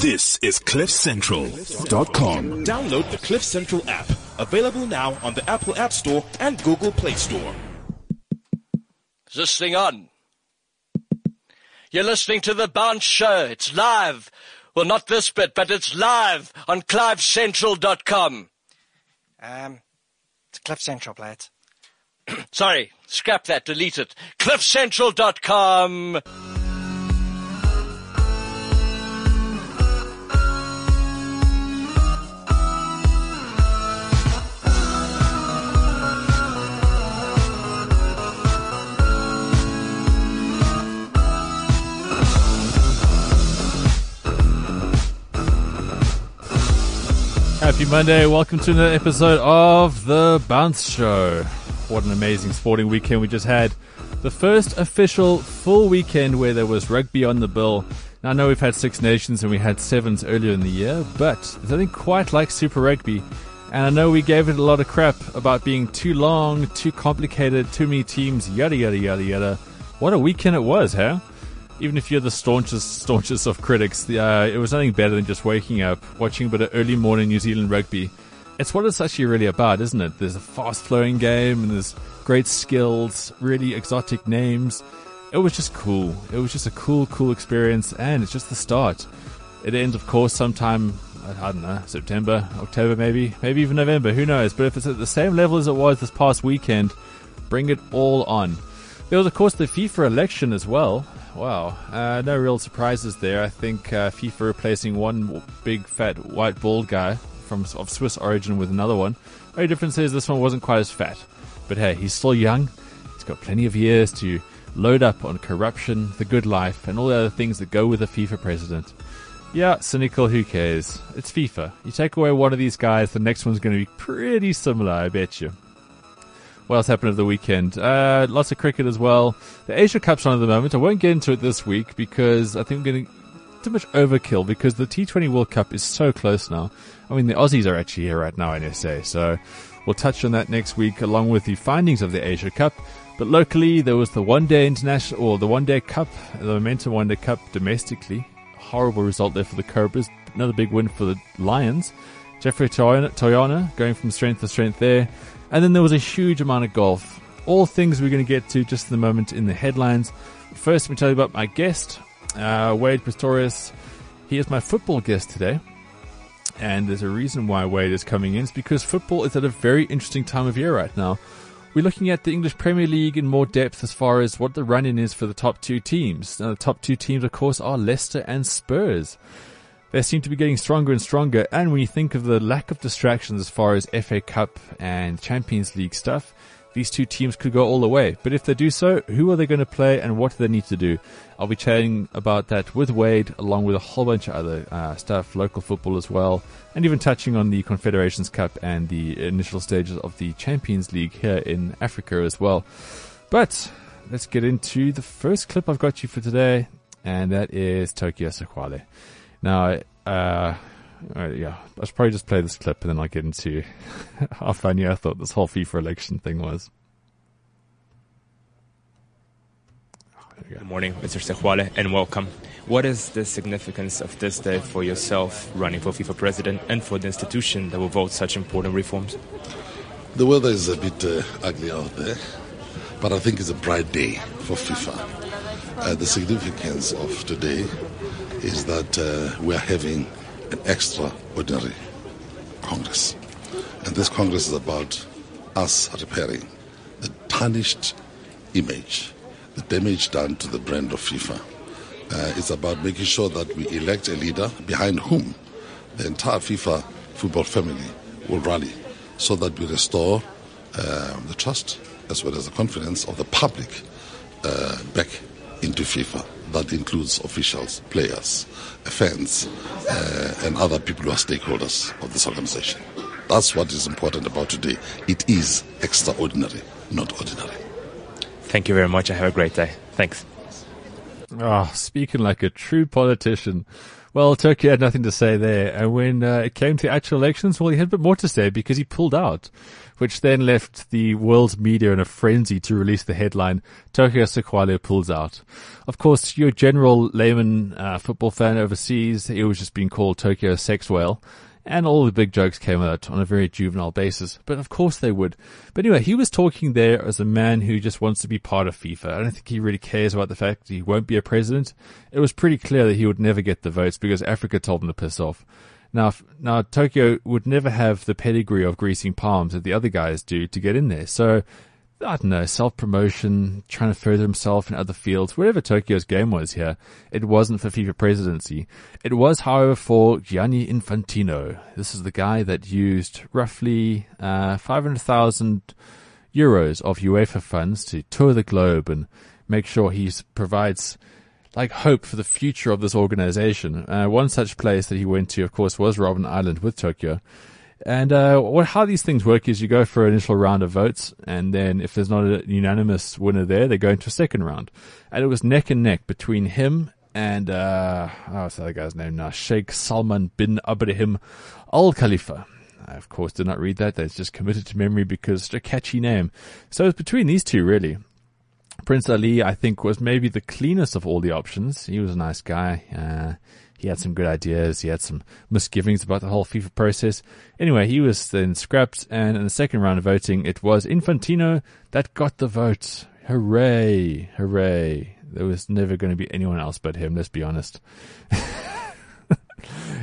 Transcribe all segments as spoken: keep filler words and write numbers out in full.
This is cliff central dot com. Download the Cliff Central app, available now on the Apple App Store and Google Play Store. Is this thing on? You're listening to The Bounce Show. It's live. Well, not this bit, but it's live on clive central dot com. Um, it's Cliff Central, Blatt. Sorry, scrap that, delete it. cliff central dot com. Happy Monday. Welcome to another episode of The Bounce Show. What an amazing sporting weekend we just had. The first official full weekend where there was rugby on the bill. Now, I know we've had Six Nations and we had Sevens earlier in the year, but there's nothing quite like Super Rugby. And I know we gave it a lot of crap about being too long, too complicated, too many teams, yada, yada, yada, yada. What a weekend it was, huh? Even if you're the staunchest, staunchest of critics, the, uh, it was nothing better than just waking up, watching a bit of early morning New Zealand rugby. It's what it's actually really about, isn't it? There's a fast-flowing game, and there's great skills, really exotic names. It was just cool. It was just a cool, cool experience, and it's just the start. It ends, of course, sometime, I don't know, September, October maybe, maybe even November, who knows? But if it's at the same level as it was this past weekend, bring it all on. There was, of course, the FIFA election as well. Wow, uh, no real surprises there. I think uh, FIFA replacing one big, fat, white, bald guy from of Swiss origin with another one. The only difference is this one wasn't quite as fat. But hey, he's still young. He's got plenty of years to load up on corruption, the good life, and all the other things that go with a FIFA president. Yeah, cynical, who cares? It's FIFA. You take away one of these guys, the next one's going to be pretty similar, I bet you. What else happened over the weekend? Uh, lots of cricket as well. The Asia Cup's on at the moment. I won't get into it this week because I think I'm getting too much overkill because the T twenty World Cup is so close now. I mean, the Aussies are actually here right now in S A, so we'll touch on that next week along with the findings of the Asia Cup. But locally, there was the one-day international, or the one-day cup, the Momentum one-day cup domestically. Horrible result there for the Cobras. Another big win for the Lions. Geoffrey Toyana going from strength to strength there. And then there was a huge amount of golf. All things we're going to get to just in a moment in the headlines. First, let me tell you about my guest, uh, Wade Pretorius. He is my football guest today. And there's a reason why Wade is coming in. It's because football is at a very interesting time of year right now. We're looking at the English Premier League in more depth as far as what the run-in is for the top two teams. Now, the top two teams, of course, are Leicester and Spurs. They seem to be getting stronger and stronger, and when you think of the lack of distractions as far as F A Cup and Champions League stuff, these two teams could go all the way. But if they do so, who are they going to play and what do they need to do? I'll be chatting about that with Wade, along with a whole bunch of other uh, stuff, local football as well, and even touching on the Confederations Cup and the initial stages of the Champions League here in Africa as well. But let's get into the first clip I've got you for today, and that is Tokyo Sexwale. Now, uh, yeah, I should probably just play this clip and then I'll get into how funny I thought this whole FIFA election thing was. Go. Good morning, Mister Sexwale, and welcome. What is the significance of this day for yourself running for FIFA president and for the institution that will vote such important reforms? The weather is a bit uh, ugly out there, but I think it's a bright day for FIFA. Uh, the significance of today is that uh, we are having an extraordinary Congress. And this Congress is about us repairing the tarnished image, the damage done to the brand of FIFA. Uh, it's about making sure that we elect a leader behind whom the entire FIFA football family will rally so that we restore uh, the trust as well as the confidence of the public uh, back into FIFA. That includes officials, players, fans, uh, and other people who are stakeholders of this organization. That's what is important about today. It is extraordinary, not ordinary. Thank you very much. I have a great day. Thanks. Ah, oh, speaking like a true politician. Well, Turkey had nothing to say there. And when uh, it came to actual elections, well, he had a bit more to say because he pulled out, which then left the world's media in a frenzy to release the headline, Tokyo Sexwale pulls out. Of course, your general layman uh, football fan overseas, it was just being called Tokyo Sexwale. And all the big jokes came out on a very juvenile basis. But of course they would. But anyway, he was talking there as a man who just wants to be part of FIFA. I don't think he really cares about the fact that he won't be a president. It was pretty clear that he would never get the votes because Africa told him to piss off. Now, now Tokyo would never have the pedigree of greasing palms that the other guys do to get in there. So, I don't know, self-promotion, trying to further himself in other fields. Whatever Tokyo's game was here, it wasn't for FIFA presidency. It was, however, for Gianni Infantino. This is the guy that used roughly uh, five hundred thousand euros of UEFA funds to tour the globe and make sure he provides like hope for the future of this organization. Uh, one such place that he went to, of course, was Robben Island with Tokyo. And uh, what, how these things work is you go for an initial round of votes, and then if there's not a unanimous winner there, they go into a second round. And it was neck and neck between him and, uh, oh, what's the other guy's name now? Sheikh Salman bin Abrahim Al Khalifa. I, of course, did not read that. That's just committed to memory because it's a catchy name. So it's between these two, really. Prince Ali, I think, was maybe the cleanest of all the options. He was a nice guy. Uh, he had some good ideas. He had some misgivings about the whole FIFA process. Anyway, he was then scrapped. And in the second round of voting, it was Infantino that got the vote. Hooray. Hooray. There was never going to be anyone else but him, let's be honest.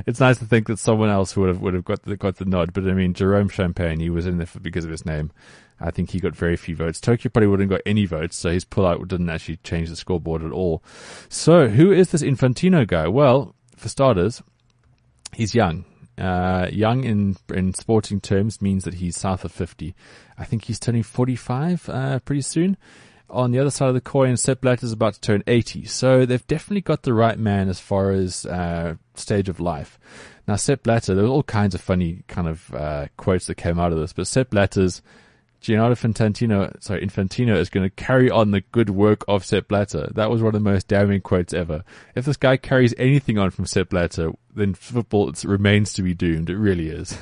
It's nice to think that someone else would have would have got the, got the nod. But, I mean, Jerome Champagne, he was in there for, because of his name. I think he got very few votes. Tokyo probably wouldn't got any votes, so his pullout didn't actually change the scoreboard at all. So who is this Infantino guy? Well, for starters, he's young. Uh, young in in sporting terms means that he's south of fifty. I think he's turning forty-five uh, pretty soon. On the other side of the coin, Sepp Blatter is about to turn eighty. So they've definitely got the right man as far as uh, stage of life. Now, Sepp Blatter, there were all kinds of funny kind of uh, quotes that came out of this, but Sepp Blatter's Gianni Infantino, sorry, Infantino is going to carry on the good work of Sepp Blatter. That was one of the most damning quotes ever. If this guy carries anything on from Sepp Blatter, then football it's, remains to be doomed. It really is.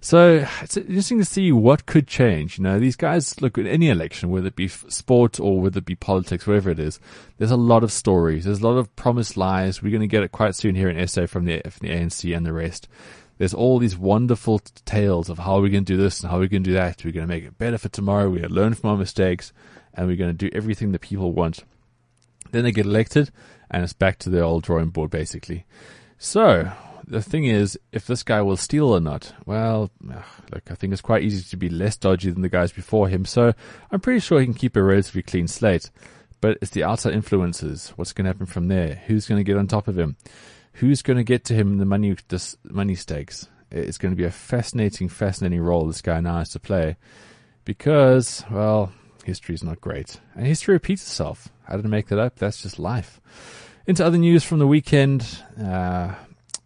So it's interesting to see what could change. You know, these guys look at any election, whether it be sport or whether it be politics, whatever it is. There's a lot of stories. There's a lot of promised lies. We're going to get it quite soon here in S A from the, from the A N C and the rest. There's all these wonderful tales of how we're going to do this and how we're going to do that. We're going to make it better for tomorrow. We're going to learn from our mistakes and we're going to do everything the people want. Then they get elected and it's back to the old drawing board, basically. So the thing is, if this guy will steal or not, well, look, I think it's quite easy to be less dodgy than the guys before him. So I'm pretty sure he can keep a relatively clean slate. But it's the outside influences. What's going to happen from there? Who's going to get on top of him? Who's going to get to him the money this money stakes? It's going to be a fascinating, fascinating role this guy now has to play because, well, history's not great. And history repeats itself. I didn't make that up. That's just life. Into other news from the weekend, uh,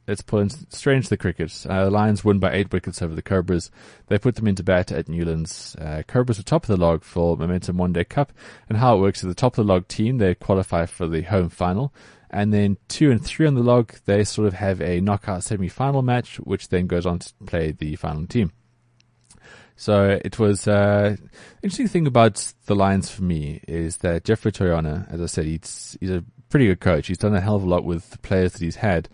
let's put in strange the cricket. Uh, the Lions win by eight wickets over the Cobras. They put them into bat at Newlands. Uh, Cobras were top of the log for Momentum One Day Cup. And how it works is the top of the log team, they qualify for the home final. And then two and three on the log, they sort of have a knockout semi-final match, which then goes on to play the final team. So it was uh interesting thing about the Lions for me is that Geoffrey Toyana, as I said, he's, he's a pretty good coach. He's done a hell of a lot with the players that he's had.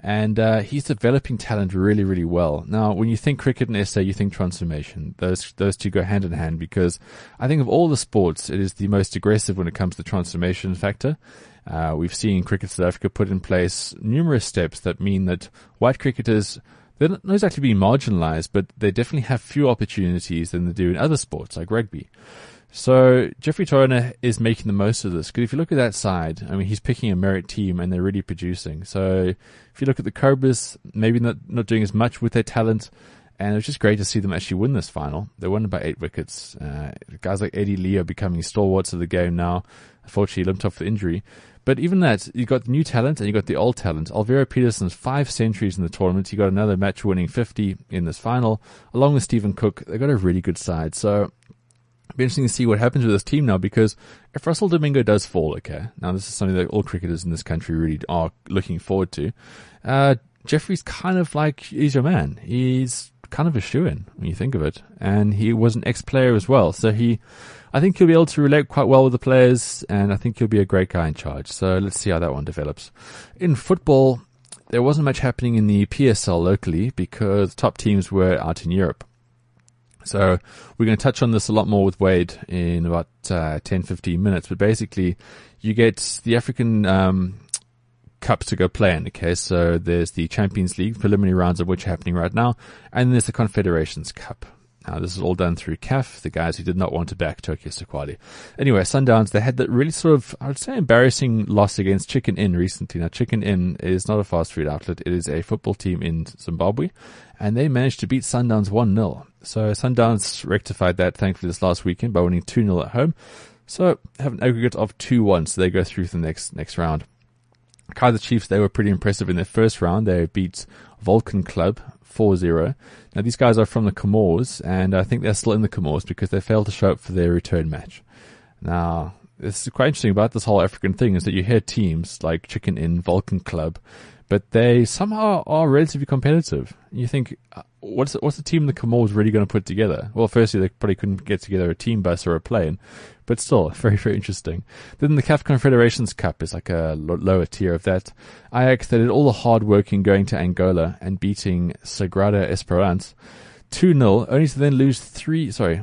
And uh he's developing talent really, really well. Now, when you think cricket and S A, you think transformation. Those those two go hand in hand because I think of all the sports, it is the most aggressive when it comes to the transformation factor. Uh, we've seen Cricket South Africa put in place numerous steps that mean that white cricketers, they're not exactly being marginalized, but they definitely have fewer opportunities than they do in other sports like rugby. So Geoffrey Toyana is making the most of this. Because if you look at that side, I mean, he's picking a merit team and they're really producing. So if you look at the Cobras, maybe not, not doing as much with their talent. And it was just great to see them actually win this final. They won by eight wickets. Uh, guys like Eddie Lee are becoming stalwarts of the game now. Unfortunately, limped off for injury. But even that, you got new talent and you got the old talent. Alvaro Peterson's five centuries in the tournament. He got another match-winning fifty in this final, along with Stephen Cook. They got a really good side. So It'll be interesting to see what happens with this team now, because if Russell Domingo does fall, okay, now this is something that all cricketers in this country really are looking forward to. Uh, Geoffrey's kind of like, he's your man. He's kind of a shoo-in when you think of it. And he was an ex-player as well. So he, I think he'll be able to relate quite well with the players, and I think he'll be a great guy in charge. So let's see how that one develops. In football, there wasn't much happening in the P S L locally because top teams were out in Europe. So we're going to touch on this a lot more with Wade in about uh, ten, fifteen minutes. But basically, you get the African um Cups to go play in. Okay, so there's the Champions League, preliminary rounds of which are happening right now. And there's the Confederations Cup. Now, this is all done through C A F, the guys who did not want to back Tokyo Sexwale. Anyway, Sundowns, they had that really sort of, I would say, embarrassing loss against Chicken Inn recently. Now, Chicken Inn is not a fast food outlet. It is a football team in Zimbabwe, and they managed to beat Sundowns one nil. So Sundowns rectified that, thankfully, this last weekend by winning two nil at home. So have an aggregate of two one, so they go through to the next next round. Kaizer Chiefs, they were pretty impressive in their first round. They beat Vulcan Club four zero. Now, these guys are from the Comores, and I think they're still in the Comores because they failed to show up for their return match. Now, this is quite interesting about this whole African thing is that you hear teams like Chicken Inn, Vulcan Club, but they somehow are relatively competitive. You think, what's what's the team in the Comores really going to put together? Well, firstly, they probably couldn't get together a team bus or a plane, but still, very, very interesting. Then the C A F Confederations Cup is like a lower tier of that. Ajax, they did all the hard work in going to Angola and beating Sagrada Esperance two nil, only to then lose three, sorry,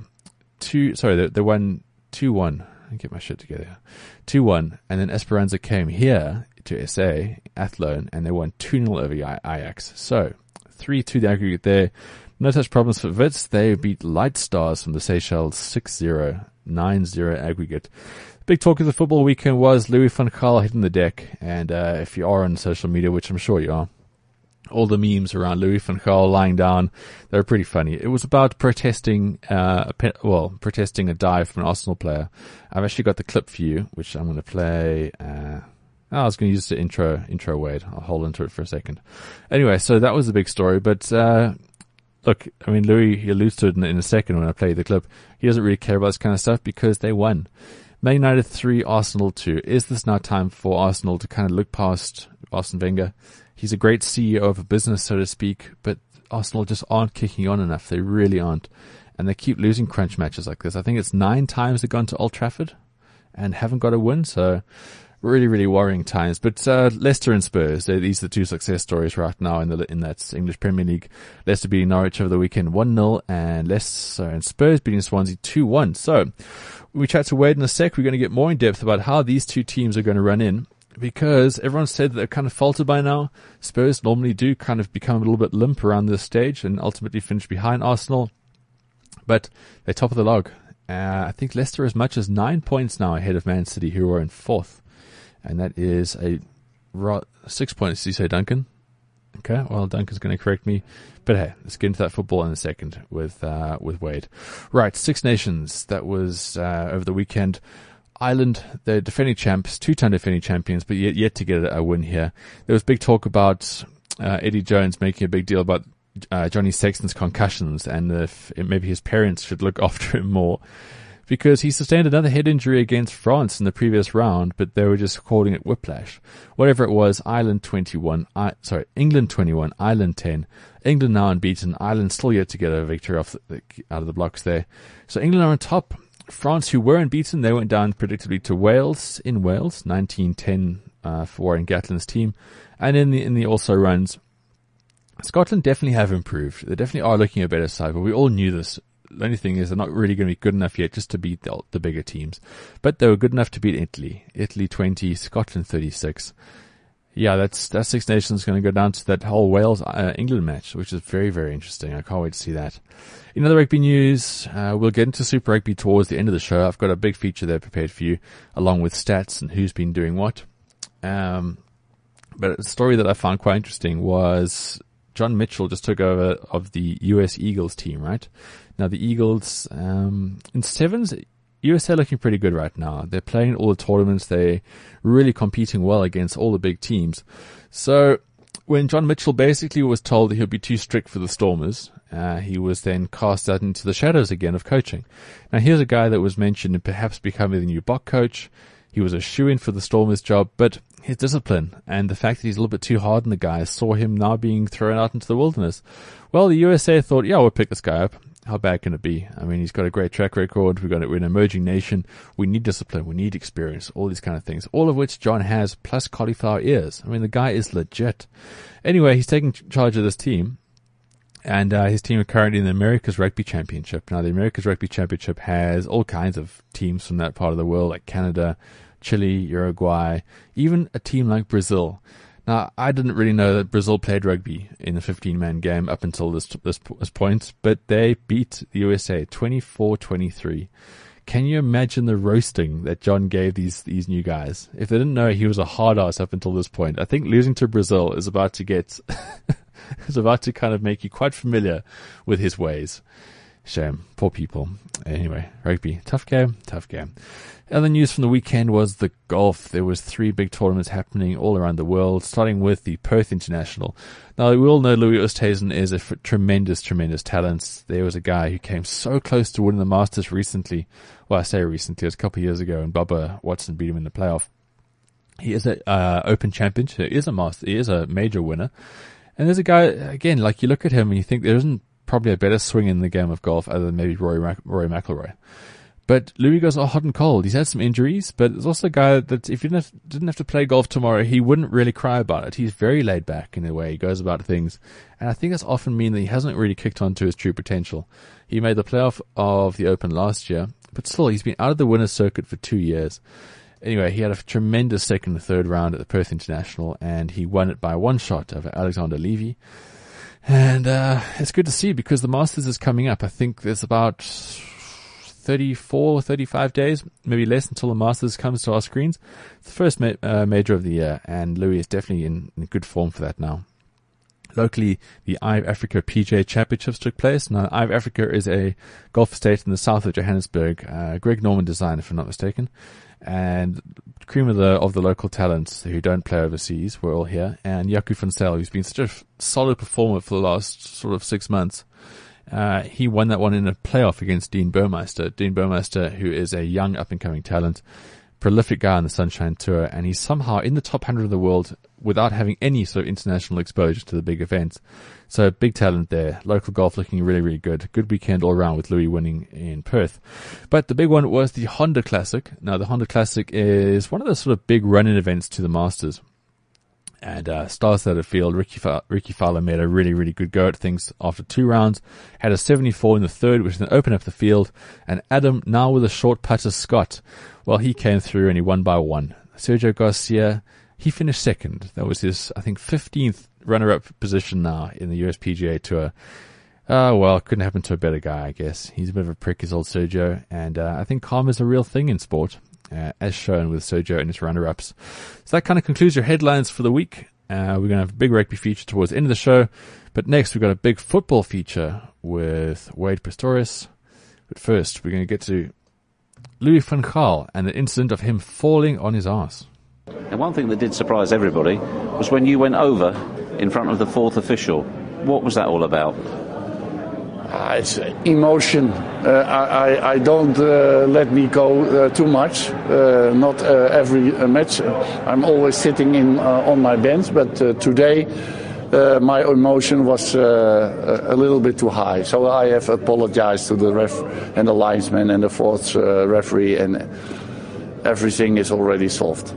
two, sorry, they, they won two one. Let me get my shit together. two one, and then Esperanza came here to S A, Athlone, and they won two nil over Ajax. So, three two the aggregate there. No such problems for Wits. They beat Light Stars from the Seychelles six zero, nine zero aggregate. The big talk of the football weekend was Louis van Gaal hitting the deck. And uh, if you are on social media, which I'm sure you are, all the memes around Louis van Gaal lying down, they were pretty funny. It was about protesting, uh, a, well, protesting a dive from an Arsenal player. I've actually got the clip for you, which I'm going to play. Uh, I was going to use the intro, intro Wade. I'll hold into it for a second. Anyway, so that was the big story. But, uh, look, I mean, Louis, he alludes to it in, in a second when I play the clip. He doesn't really care about this kind of stuff because they won. Man United three, Arsenal two. Is this now time for Arsenal to kind of look past Arsene Wenger? He's a great C E O of a business, so to speak, but Arsenal just aren't kicking on enough. They really aren't. And they keep losing crunch matches like this. I think it's nine times they've gone to Old Trafford and haven't got a win. So really, really worrying times. But uh, Leicester and Spurs, these are the two success stories right now in the in that English Premier League. Leicester beating Norwich over the weekend one nil, and Leicester and Spurs beating Swansea two one. So when we chat to Wade in a sec, we're going to get more in depth about how these two teams are going to run in. Because everyone said that they're kind of faltered by now. Spurs normally do kind of become a little bit limp around this stage and ultimately finish behind Arsenal. But they're top of the log. Uh, I think Leicester as much as nine points now ahead of Man City, who are in fourth. And that is a ro- six points, did you say, Duncan? Okay, well, Duncan's going to correct me. But hey, let's get into that football in a second with uh, with Wade. Right, Six Nations. That was uh, over the weekend. Ireland, they're defending champs, two-time defending champions, but yet yet to get a win here. There was big talk about uh, Eddie Jones making a big deal about uh, Johnny Sexton's concussions and if maybe his parents should look after him more because he sustained another head injury against France in the previous round, but they were just calling it whiplash. Whatever it was, Ireland twenty-one, I, sorry, England twenty-one, Ireland ten. England now unbeaten, Ireland still yet to get a victory off the, out of the blocks there. So England are on top. France, who were unbeaten, they went down predictably to Wales in Wales, nineteen ten uh, for Warren Gatlin's team. And in the in the also runs, Scotland definitely have improved. They definitely are looking a better side, but we all knew this. The only thing is they're not really going to be good enough yet just to beat the, the bigger teams. But they were good enough to beat Italy. Italy twenty, Scotland thirty-six. Yeah, that's that Six Nations is going to go down to that whole Wales-England uh, match, which is very, very interesting. I can't wait to see that. In other rugby news, uh, we'll get into Super Rugby towards the end of the show. I've got a big feature there prepared for you, along with stats and who's been doing what. Um, but a story that I found quite interesting was John Mitchell just took over of the U S Eagles team, right? Now, the Eagles um, in sevens... U S A looking pretty good right now. They're playing all the tournaments. They're really competing well against all the big teams. So when John Mitchell basically was told that he'd be too strict for the Stormers, uh, he was then cast out into the shadows again of coaching. Now, here's a guy that was mentioned in perhaps becoming the new Bok coach. He was a shoo-in for the Stormers job, but his discipline and the fact that he's a little bit too hard on the guys saw him now being thrown out into the wilderness. Well, the U S A thought, yeah, we'll pick this guy up. How bad can it be? I mean, he's got a great track record. We've got it. We're an emerging nation. We need discipline. We need experience. All these kind of things. All of which John has, plus cauliflower ears. I mean, the guy is legit. Anyway, he's taking charge of this team. And uh, his team are currently in the America's Rugby Championship. Now, the America's Rugby Championship has all kinds of teams from that part of the world, like Canada, Chile, Uruguay, even a team like Brazil. Now, I didn't really know that Brazil played rugby in a fifteen-man game up until this, this this point, but they beat the U S A twenty-four twenty-three. Can you imagine the roasting that John gave these these new guys? If they didn't know he was a hard ass up until this point, I think losing to Brazil is about to get is about to kind of make you quite familiar with his ways. Shame. Poor people. Anyway, rugby. Tough game. Tough game. Other news from the weekend was the golf. There was three big tournaments happening all around the world, starting with the Perth International. Now, we all know Louis Oosthuizen is a f- tremendous, tremendous talent. There was a guy who came so close to winning the Masters recently. Well, I say recently. It was a couple of years ago, and Bubba Watson beat him in the playoff. He is an uh, Open champion. He is a master. He is a major winner. And there's a guy, again, like you look at him and you think there isn't probably a better swing in the game of golf other than maybe Rory, Mac- Rory McIlroy. But Louis goes all hot and cold. He's had some injuries, but there's also a guy that if you didn't have, didn't have to play golf tomorrow, he wouldn't really cry about it. He's very laid back in the way he goes about things. And I think that's often mean that he hasn't really kicked on to his true potential. He made the playoff of the Open last year, but still he's been out of the winner's circuit for two years. Anyway, he had a tremendous second and third round at the Perth International, and he won it by one shot over Alexander Levy. And uh it's good to see because the Masters is coming up. I think there's about thirty-four, thirty-five days, maybe less until the Masters comes to our screens. It's the first ma- uh, major of the year, and Louis is definitely in, in good form for that now. Locally, the Eye of Africa P G A Championships took place. Now, Eye of Africa is a golf estate in the south of Johannesburg. Uh, Greg Norman designed, if I'm not mistaken. And cream of the of the local talents who don't play overseas were all here. And Jaco van Zyl, who's been such a f- solid performer for the last sort of six months, uh, he won that one in a playoff against Dean Burmeister. Dean Burmeister, who is a young up-and-coming talent, prolific guy on the Sunshine Tour, and he's somehow in the top one hundred of the world without having any sort of international exposure to the big events. So big talent there. Local golf looking really, really good. Good weekend all around with Louis winning in Perth. But the big one was the Honda Classic. Now, the Honda Classic is one of the sort of big run-in events to the Masters. And uh, stars out of field, Ricky, F- Ricky Fowler made a really, really good go at things after two rounds. Had a seventy-four in the third, which then opened up the field. And Adam, now with a short putter, Scott, well, he came through and he won by one. Sergio Garcia, he finished second. That was his, I think, fifteenth runner-up position now in the U S P G A Tour. Oh, uh, well, couldn't happen to a better guy, I guess. He's a bit of a prick, his old Sergio. And uh, I think karma is a real thing in sport. Uh, as shown with Sergio and his runner-ups. So that kind of concludes your headlines for the week. Uh, we're going to have a big rugby feature towards the end of the show. But next, we've got a big football feature with Wade Pistorius. But first, we're going to get to Louis van Gaal and the incident of him falling on his arse. And one thing that did surprise everybody was when you went over in front of the fourth official. What was that all about? Uh, it's emotion. Uh, I, I, I don't uh, let me go uh, too much. Uh, not uh, every uh, match. I'm always sitting in uh, on my bench, but uh, today uh, my emotion was uh, a little bit too high. So I have apologized to the ref and the linesman and the fourth uh, referee, and everything is already solved.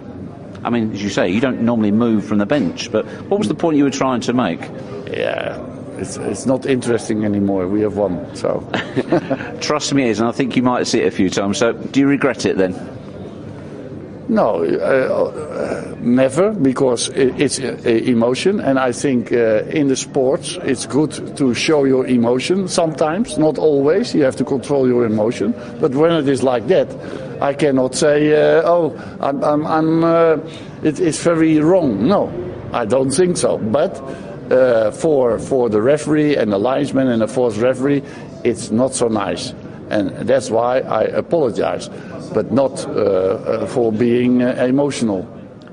I mean, as you say, you don't normally move from the bench, but what was the point you were trying to make? Yeah. It's, it's not interesting anymore. We have won, so. Trust me, it is, and I think you might see it a few times. So, do you regret it then? No, uh, uh, never, because it, it's uh, emotion, and I think uh, in the sports it's good to show your emotion sometimes, not always. You have to control your emotion, but when it is like that, I cannot say, uh, "Oh, I'm, I'm, I'm uh, it, it's very wrong." No, I don't think so, but. Uh, for for the referee and the linesman and the fourth referee, it's not so nice, and that's why I apologize, but not uh, uh, for being uh, emotional.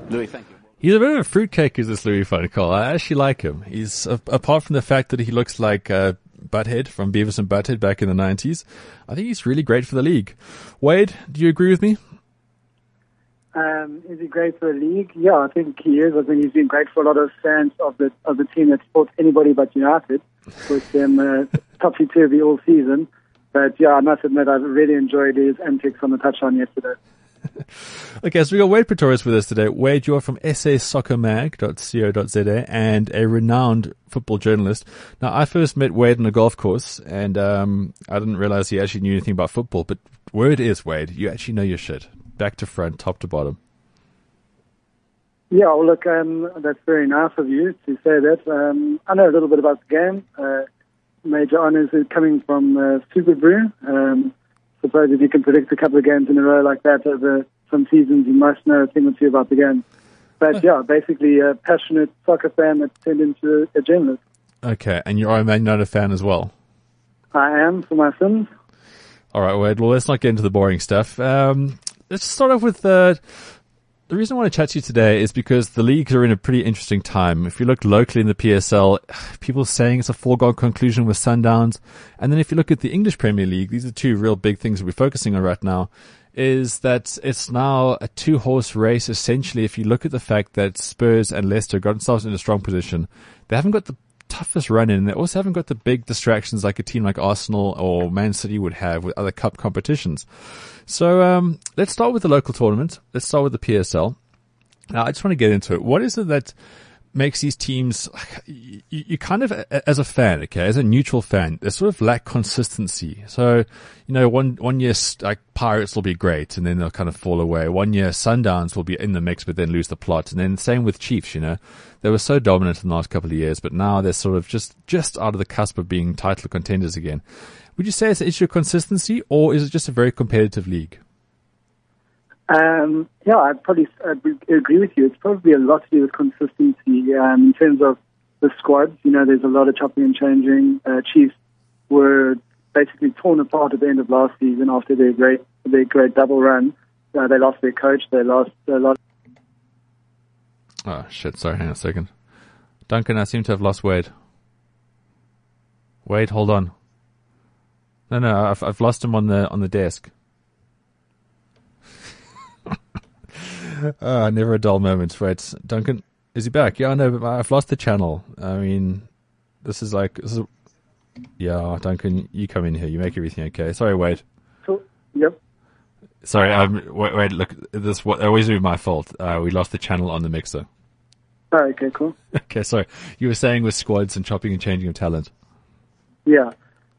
Louis, thank you. He's a bit of a fruitcake, is this Louis van Gaal. I actually like him. He's, uh, apart from the fact that he looks like uh, Butthead from Beavis and Butthead back in the nineties, I think he's really great for the league. Wade, do you agree with me? Um, is he great for the league? Yeah, I think he is. I think he's been great for a lot of fans of the of the team that supports anybody but United, with them uh, topsy-turvy all season. But yeah, I must admit, I've really enjoyed his antics on the touchline yesterday. Okay, so we got Wade Pretorius with us today. Wade, you're from s a soccer mag dot co dot z a and a renowned football journalist. Now, I first met Wade on a golf course, and um, I didn't realize he actually knew anything about football. But word is, Wade, you actually know your shit, back to front, top to bottom. Yeah, well, look, um, that's very nice of you to say that. Um, I know a little bit about the game. Uh, major honours is coming from uh, Super Brew. Um Suppose if you can predict a couple of games in a row like that over some seasons, you must know a thing or two about the game. But yeah, basically a passionate soccer fan that's turned into a journalist. Okay, and you're a Man United fan as well? I am, for my sins. All right, Wade, well, let's not get into the boring stuff. Um, let's start off with... Uh, the reason I want to chat to you today is because the leagues are in a pretty interesting time. If you look locally in the P S L, people are saying it's a foregone conclusion with Sundowns. And then if you look at the English Premier League, these are two real big things that we're focusing on right now, is that it's now a two-horse race, essentially, if you look at the fact that Spurs and Leicester got themselves in a strong position. They haven't got the toughest run in. They also haven't got the big distractions like a team like Arsenal or Man City would have with other cup competitions. So um, let's start with the local tournament. Let's start with the P S L. Now, I just want to get into it. What is it that makes these teams, you, you kind of, as a fan, okay, as a neutral fan, they sort of lack consistency. So, you know, one, one year, like Pirates will be great and then they'll kind of fall away. One year, Sundowns will be in the mix, but then lose the plot. And then same with Chiefs, you know, they were so dominant in the last couple of years, but now they're sort of just, just out of the cusp of being title contenders again. Would you say it's an issue of consistency or is it just a very competitive league? Um, yeah, I'd probably I'd agree with you. It's probably a lot to do with consistency um, in terms of the squads. You know, there's a lot of chopping and changing. Uh, Chiefs were basically torn apart at the end of last season after their great their great double run. Uh, they lost their coach. They lost a lot. Oh shit! Sorry, hang on a second, Duncan. I seem to have lost Wade. Wade, hold on. No, no, I've I've lost him on the on the desk. Uh, never a dull moment. Wait, Duncan, is he back? Yeah, I know, but I've lost the channel. I mean, this is like, this is a... yeah, Duncan, you come in here, you make everything okay. Sorry, Wade. Cool. Yep. Sorry, um, wait, wait, look, this what always be my fault. Uh, we lost the channel on the mixer. Oh, okay, cool. Okay, sorry. You were saying with squads and chopping and changing of talent. Yeah,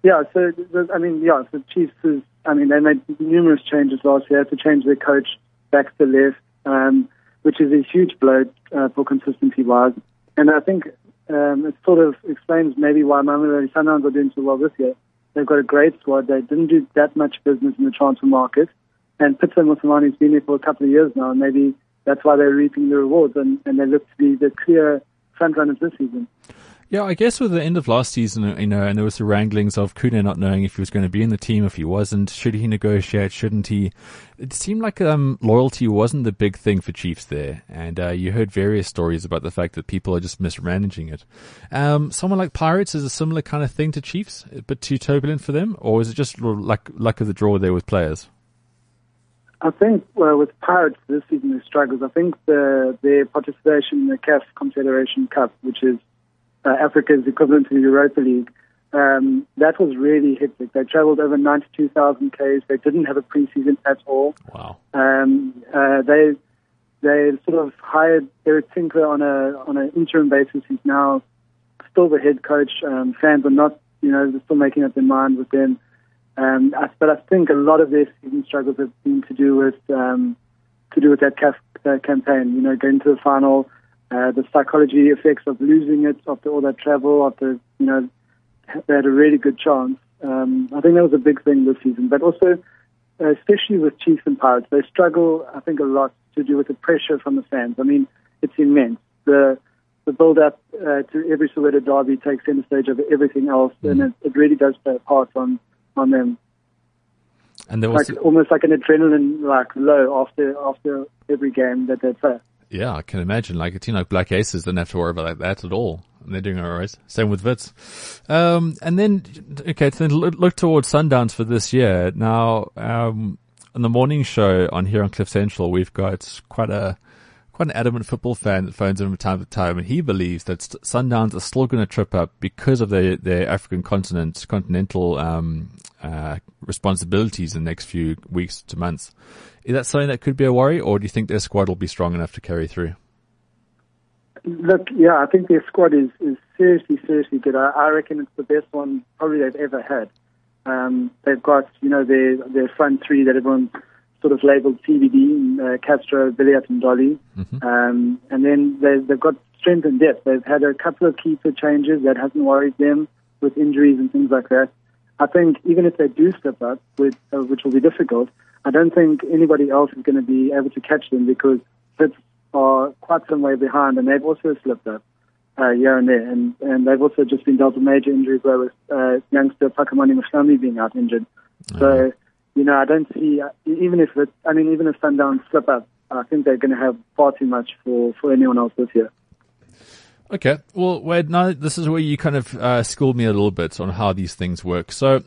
yeah. So I mean, yeah. So Chiefs is, I mean, they made numerous changes last year to change their coach back to left. Um, which is a huge blow uh, for consistency-wise. And I think um, it sort of explains maybe why Mamelodi Sundowns are doing so well this year. They've got a great squad. They didn't do that much business in the transfer market. And Pitso Mosimane has been there for a couple of years now, and maybe that's why they're reaping the rewards, and, and they look to be the clear front-runners this season. Yeah, I guess with the end of last season, you know, and there was the wranglings of Kuna not knowing if he was going to be in the team, if he wasn't, should he negotiate, shouldn't he? It seemed like um, loyalty wasn't the big thing for Chiefs there, and uh, you heard various stories about the fact that people are just mismanaging it. Um, someone like Pirates is a similar kind of thing to Chiefs, but too turbulent for them, or is it just luck, luck of the draw there with players? I think well, with Pirates this season, their struggles, I think the, their participation in the C A F Confederation Cup, which is Uh, Africa's equivalent to the Europa League, um, that was really hectic. They travelled over ninety-two thousand Ks. They didn't have a preseason at all. Wow. Um, uh, they they sort of hired Eric Tinkler on a on an interim basis. He's now still the head coach. Um, fans are not, you know, they're still making up their mind with them. Um, I, but I think a lot of their season struggles have been to do with um, to do with that C A F uh, campaign. You know, going to the final. Uh, the psychology effects of losing it after all that travel, after, you know, they had a really good chance. Um, I think that was a big thing this season. But also, uh, especially with Chiefs and Pirates, they struggle, I think, a lot to do with the pressure from the fans. I mean, it's immense. The the build-up uh, to every Soweto derby takes centre stage over everything else, mm. and it, it really does play a part on, on them. And there was like, almost like an adrenaline like low after after every game that they play. Yeah, I can imagine. Like a team like Black Aces didn't have to worry about that at all. And they're doing all right. Same with Vitz. Um, and then, okay, so then look towards Sundowns for this year. Now, um, on the morning show on here on Cliff Central, we've got quite a, quite an adamant football fan that phones in from time to time, and he believes that Sundowns are still going to trip up because of their, their African continent, continental, um, uh, responsibilities in the next few weeks to months. Is that something that could be a worry, or do you think their squad will be strong enough to carry through? Look, yeah, I think their squad is, is seriously, seriously good. I, I reckon it's the best one probably they've ever had. Um, they've got, you know, their their front three that everyone sort of labelled C B D, uh, Castro, Villiers and Dolly. Mm-hmm. Um, and then they, they've got strength and depth. They've had a couple of keeper changes that hasn't worried them with injuries and things like that. I think even if they do step up, with, uh, which will be difficult, I don't think anybody else is going to be able to catch them because Fitz are quite some way behind, and they've also slipped up uh, here and there. And, and they've also just been dealt with major injuries, where with uh, youngster Pakamani Muslami being out injured. Mm-hmm. So, you know, I don't see, even if it, I mean, even if Sundowns slip up, I think they're going to have far too much for, for anyone else this year. Okay. Well, Wade, now this is where you kind of uh, schooled me a little bit on how these things work. So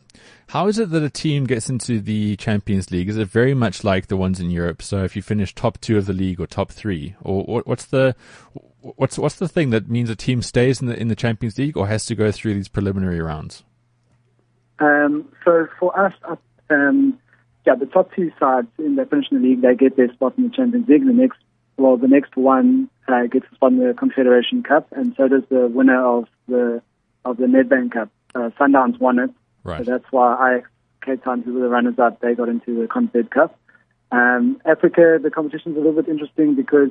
how is it that a team gets into the Champions League? Is it very much like the ones in Europe? So if you finish top two of the league or top three, or what's the what's what's the thing that means a team stays in the in the Champions League or has to go through these preliminary rounds? Um, so for us, um, yeah, the top two sides in the finishing the league, they get their spot in the Champions League. The next, well, the next one uh, gets a spot in the Confederation Cup, and so does the winner of the of the Nedbank Cup. Uh, Sundowns won it, right. So that's why Ajax Cape Town, who were the runners-up, they got into the Confed Cup. Um, Africa, the competition's a little bit interesting because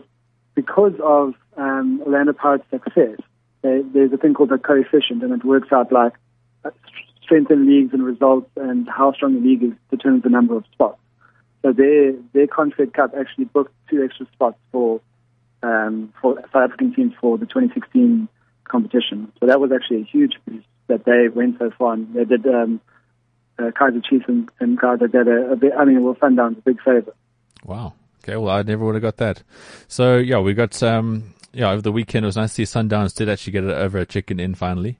because of um, Orlando Pirates' success. They, there's a thing called the coefficient, and it works out like strength in leagues and results, and how strong the league is determines the number of spots. So their, their Confed Cup actually booked two extra spots for um, for South African teams for the twenty sixteen competition. So that was actually a huge boost that they went so far. And they did um, uh, Kaiser Chiefs and, and guys like that. A, a bit, I mean, well, Sundowns a big favour. Wow. Okay. Well, I never would have got that. So yeah, we got um, yeah over the weekend. It was nice to see Sundowns did actually get it over a chicken in finally.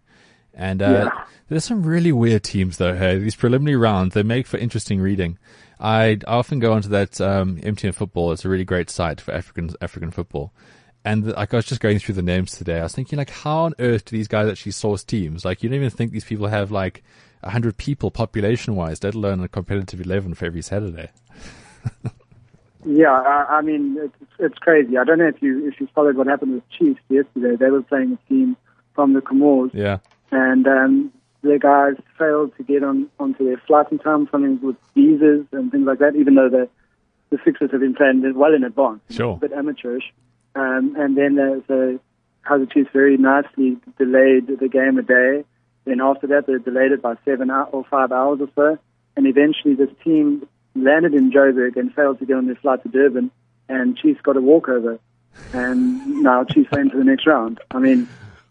And uh, yeah. There's some really weird teams though. Hey, these preliminary rounds, they make for interesting reading. I often go onto that um, M T N Football. It's a really great site for African African football. And the, like I was just going through the names today, I was thinking like, how on earth do these guys actually source teams? Like, you don't even think these people have like a hundred people population wise, let alone a competitive eleven for every Saturday. Yeah, I, I mean it's, it's crazy. I don't know if you if you followed what happened with Chiefs yesterday. They were playing a team from the Comores. Yeah. And um, the guys failed to get on onto their flight in time, something with visas and things like that, even though the, the Sixers have been playing well in advance. Sure. A bit amateurish. Um, and then the, the Kaizer Chiefs very nicely delayed the game a day. Then after that, they delayed it by seven hour, or five hours or so. And eventually this team landed in Joburg and failed to get on their flight to Durban, and Chiefs got a walkover. And now Chiefs went to the next round. I mean...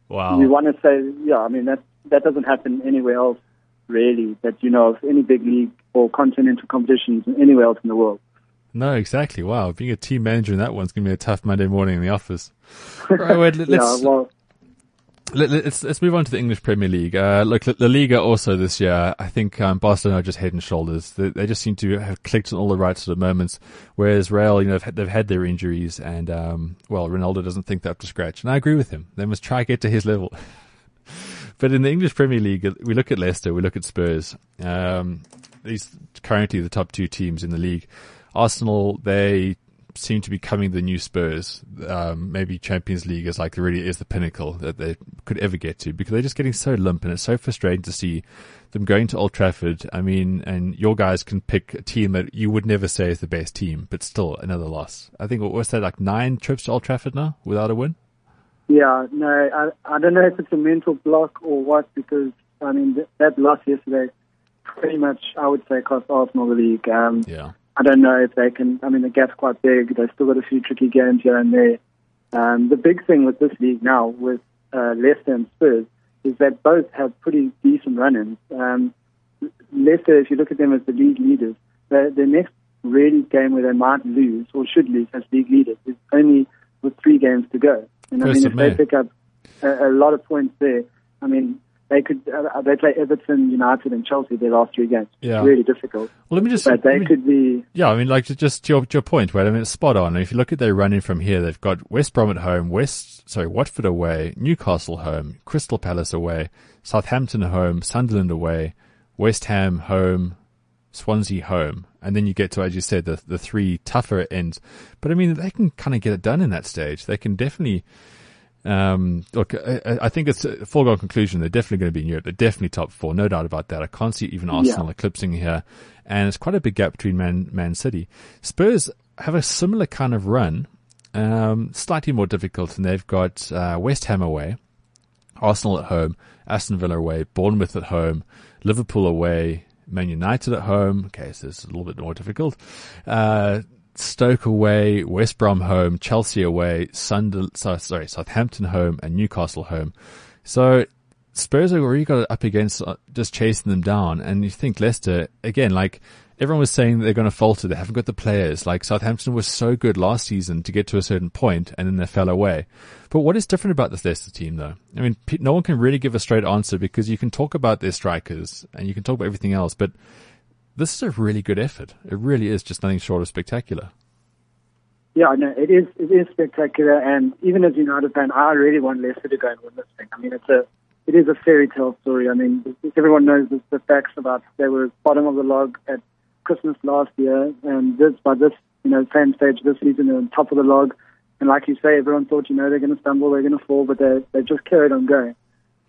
Wow. You want to say, yeah, I mean, that that doesn't happen anywhere else, really, that you know of any big league or continental competitions anywhere else in the world. No, exactly. Wow. Being a team manager in that one's going to be a tough Monday morning in the office. Right, wait, let's, yeah, well, let, let's, let's move on to the English Premier League. Uh, look, La Liga also this year, I think um, Barcelona are just head and shoulders. They, they just seem to have clicked on all the right sort of moments, whereas Real, you know, they've, they've had their injuries and, um, well, Ronaldo doesn't think they're up to scratch. And I agree with him. They must try to get to his level. But in the English Premier League, we look at Leicester, we look at Spurs. Um, these currently the top two teams in the league. Arsenal, they... seem to be becoming the new Spurs. Um, maybe Champions League is like really is the pinnacle that they could ever get to because they're just getting so limp, and it's so frustrating to see them going to Old Trafford. I mean, and your guys can pick a team that you would never say is the best team, but still another loss. I think what was that, like nine trips to Old Trafford now without a win? Yeah, no, I, I don't know if it's a mental block or what, because I mean th- that loss yesterday pretty much I would say cost Arsenal the league. Um, yeah. I don't know if they can... I mean, the gap's quite big. They've still got a few tricky games here and there. Um, the big thing with this league now, with uh, Leicester and Spurs, is that both have pretty decent run-ins. Um, Leicester, if you look at them as the league leaders, the, the next really game where they might lose, or should lose as league leaders, is only with three games to go. And I mean, if they pick up a, a lot of points there, I mean, they could uh, they play Everton, United, and Chelsea their last three games. Yeah. It's really difficult. Well, let me just. But they me, could be. Yeah, I mean, like just to your, to your point, Wade. I mean, it's spot on. If you look at their running from here, they've got West Brom at home, West sorry Watford away, Newcastle home, Crystal Palace away, Southampton home, Sunderland away, West Ham home, Swansea home. And then you get to, as you said, the the three tougher ends. But I mean, they can kind of get it done in that stage. They can definitely. Um, look, I, I think it's a foregone conclusion. They're definitely going to be in Europe. They're definitely top four, no doubt about that. I can't see even Arsenal yeah. eclipsing here, and it's quite a big gap between Man, Man City. Spurs have a similar kind of run, um, slightly more difficult, and they've got uh, West Ham away, Arsenal at home, Aston Villa away, Bournemouth at home, Liverpool away, Man United at home. Okay, so it's a little bit more difficult. Uh, Stoke away, West Brom home, Chelsea away, Sunderland, sorry, Southampton home, and Newcastle home. So Spurs are really got up against just chasing them down. And you think Leicester, again, like everyone was saying they're going to falter. They haven't got the players. Like Southampton was so good last season to get to a certain point and then they fell away. But what is different about this Leicester team though? I mean, no one can really give a straight answer because you can talk about their strikers and you can talk about everything else, but this is a really good effort. It really is just nothing short of spectacular. Yeah, I know. It is It is spectacular. And even as a United fan, I really want Leicester to go and win this thing. I mean, it's a, it is a fairy tale story. I mean, everyone knows the, the facts about they were bottom of the log at Christmas last year. And this by this, you know, same stage this season, they're on top of the log. And like you say, everyone thought, you know, they're going to stumble, they're going to fall, but they they just carried on going.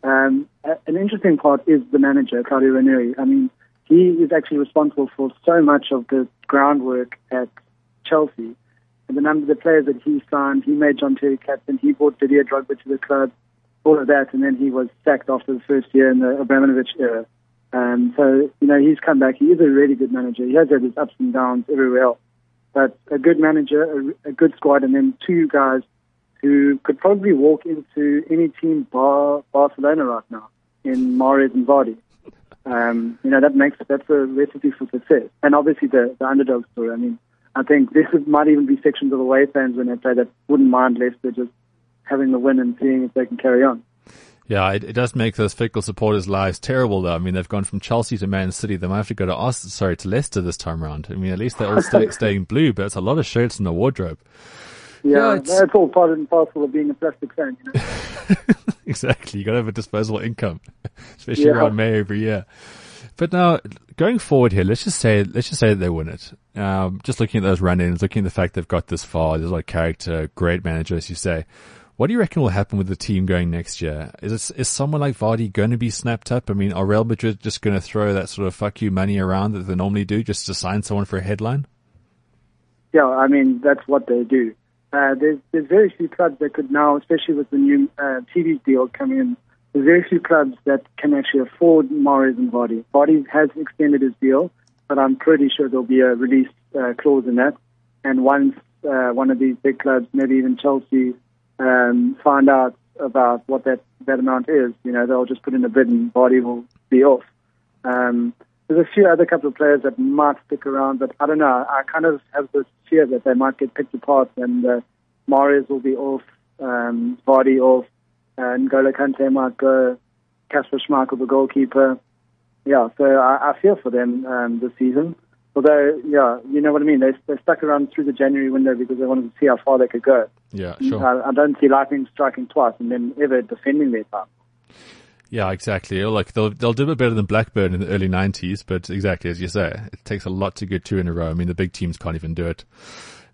Um, an interesting part is the manager, Claudio Ranieri. I mean, he is actually responsible for so much of the groundwork at Chelsea. And the number of the players that he signed, he made John Terry captain, he brought Didier Drogba to the club, all of that, and then he was sacked after the first year in the Abramovich era. Um, so, you know, he's come back. He is a really good manager. He has had his ups and downs everywhere else. But a good manager, a, a good squad, and then two guys who could probably walk into any team bar Barcelona right now in Mahrez and Vardy. Um, you know, that makes that's a recipe for success. And obviously the, the underdog story. I mean, I think this is, might even be sections of away fans when they play that wouldn't mind Leicester just having the win and seeing if they can carry on. Yeah, it, it does make those fickle supporters' lives terrible, though. I mean, they've gone from Chelsea to Man City. They might have to go to Austin, sorry, to Leicester this time around. I mean, at least they're all stay, staying blue, but it's a lot of shirts in the wardrobe. Yeah, yeah it's... that's all part and parcel of being a plastic fan, you know. Exactly. You got to have a disposable income, especially yeah. around May every year. But now going forward here, let's just say, let's just say that they win it. Um, just looking at those run-ins, looking at the fact they've got this far, there's a lot of character, great manager, as you say. What do you reckon will happen with the team going next year? Is it, is someone like Vardy going to be snapped up? I mean, are Real Madrid just going to throw that sort of fuck you money around that they normally do just to sign someone for a headline? Yeah, I mean, that's what they do. Uh, there's, there's very few clubs that could now, especially with the new uh, T V deal coming in, there's very few clubs that can actually afford Mahrez and Vardy. Vardy has extended his deal, but I'm pretty sure there'll be a release uh, clause in that. And once uh, one of these big clubs, maybe even Chelsea, um, find out about what that, that amount is, you know, they'll just put in a bid and Vardy will be off. Um, there's a few other couple of players that might stick around, but I don't know. I kind of have this fear that they might get picked apart and uh, Mahrez will be off, um, Vardy off, uh, N'Golo Kante might go, Kasper Schmeichel, the goalkeeper. Yeah, so I, I feel for them um, this season. Although, yeah, you know what I mean? They, they stuck around through the January window because they wanted to see how far they could go. Yeah, sure. I, I don't see Lightning striking twice and then ever defending their title. Yeah, exactly. Like they'll they'll do it better than Blackburn in the early nineties, but exactly as you say, it takes a lot to get two in a row. I mean, the big teams can't even do it.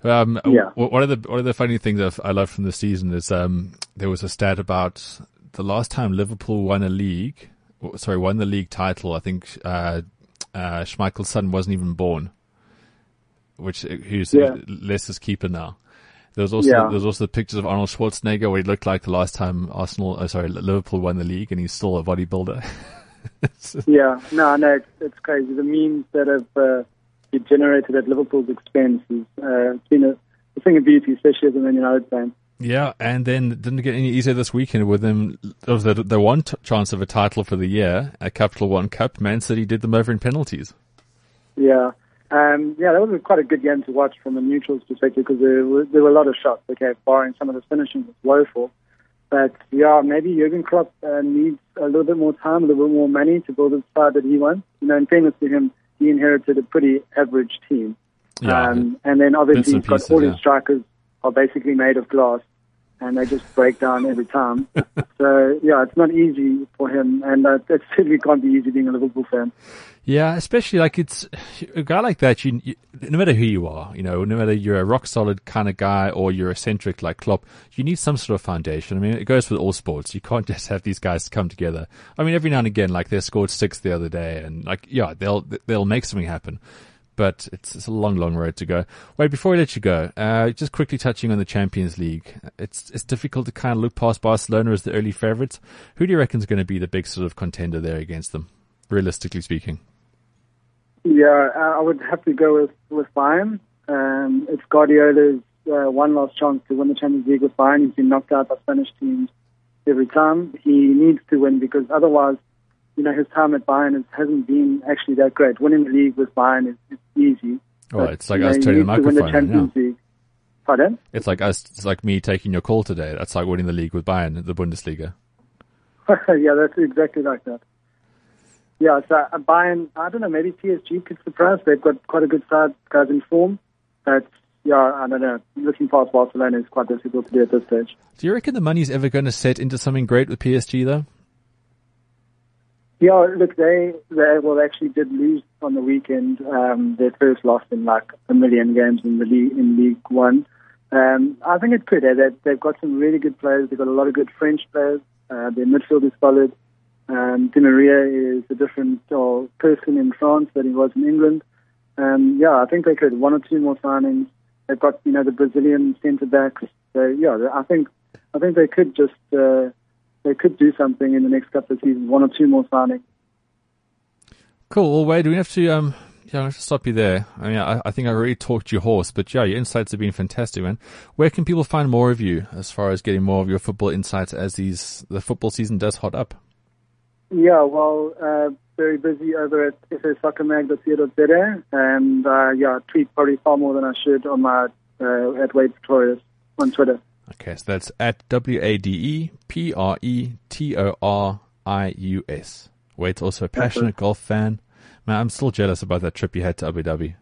Um, yeah. One of the one of the funny things I've, I love from this season is um, there was a stat about the last time Liverpool won a league, sorry, won the league title. I think uh, uh, Schmeichel's son wasn't even born, which who's yeah. Leicester's keeper now. There was also yeah. there was also the pictures of Arnold Schwarzenegger where he looked like the last time Arsenal, oh, sorry, Liverpool won the league, and he's still a bodybuilder. yeah, no, no, it's, it's crazy. The memes that have uh, been generated at Liverpool's expense is uh, it's been a, a thing of beauty, especially as a Man United fan. Yeah, and then it didn't get any easier this weekend with them. There was the, the one t- chance of a title for the year, a Capital One Cup. Man City did them over in penalties. Yeah. Um, yeah, that was quite a good game to watch from a neutral's perspective because there were, there were a lot of shots. Okay, barring some of the finishing was woeful. But, yeah, maybe Jurgen Klopp uh, needs a little bit more time, a little bit more money to build the side that he wants. You know, in fairness to him, he inherited a pretty average team. Yeah, um, and then obviously he's got all his strikers are basically made of glass and they just break down every time. So, yeah, it's not easy for him. And uh, it certainly can't be easy being a Liverpool fan. Yeah, especially like it's a guy like that, you, you, no matter who you are, you know, no matter you're a rock solid kind of guy or you're eccentric like Klopp, you need some sort of foundation. I mean, it goes with all sports. You can't just have these guys come together. I mean, every now and again, like they scored six the other day and like, yeah, they'll, they'll make something happen. But it's, it's a long, long road to go. Wait, before I let you go, uh, just quickly touching on the Champions League. It's it's difficult to kind of look past Barcelona as the early favourites. Who do you reckon is going to be the big sort of contender there against them, realistically speaking? Yeah, I would have to go with, with Bayern. Um, it's Guardiola's uh, one last chance to win the Champions League with Bayern. He's been knocked out by Spanish teams every time. He needs to win because otherwise, you know, his time at Bayern hasn't been actually that great. Winning the league with Bayern is, is easy. Oh, but, it's like us know, turning the microphone. To win the Champions yeah. League. Pardon? It's like us. It's like me taking your call today. That's like winning the league with Bayern, the Bundesliga. Yeah, that's exactly like that. Yeah, so uh, Bayern. I don't know. Maybe P S G could surprise. They've got quite a good side, guys in form. But yeah, I don't know. Looking past Barcelona is quite difficult to do at this stage. Do you reckon the money's ever going to set into something great with P S G though? Yeah, look, they, they well, they actually did lose on the weekend. Um, their first loss in like a million games in the league, in League One. Um, I think it's good. Eh? They, they've got some really good players. They've got a lot of good French players. Uh, their midfield is solid. Um, Di Maria is a different uh, person in France than he was in England. Um, yeah, I think they could. One or two more signings. They've got, you know, the Brazilian centre backs. So, yeah, I think, I think they could just, uh, they could do something in the next couple of seasons, one or two more signings. Cool. Well, Wade, do we have to, um, yeah, I'm going to stop you there. I mean, I, I think I already talked your horse, but yeah, your insights have been fantastic, man. Where can people find more of you as far as getting more of your football insights as these, the football season does hot up? Yeah, well, uh, very busy over at f a soccer mag dot co dot z a, and, uh, yeah, I tweet probably far more than I should on my, uh, at Wade Pretorius on Twitter. Okay, so that's at W A D E P R E T O R I U S. Wade's also a passionate golf fan. Man, I'm still jealous about that trip you had to Abu Dhabi.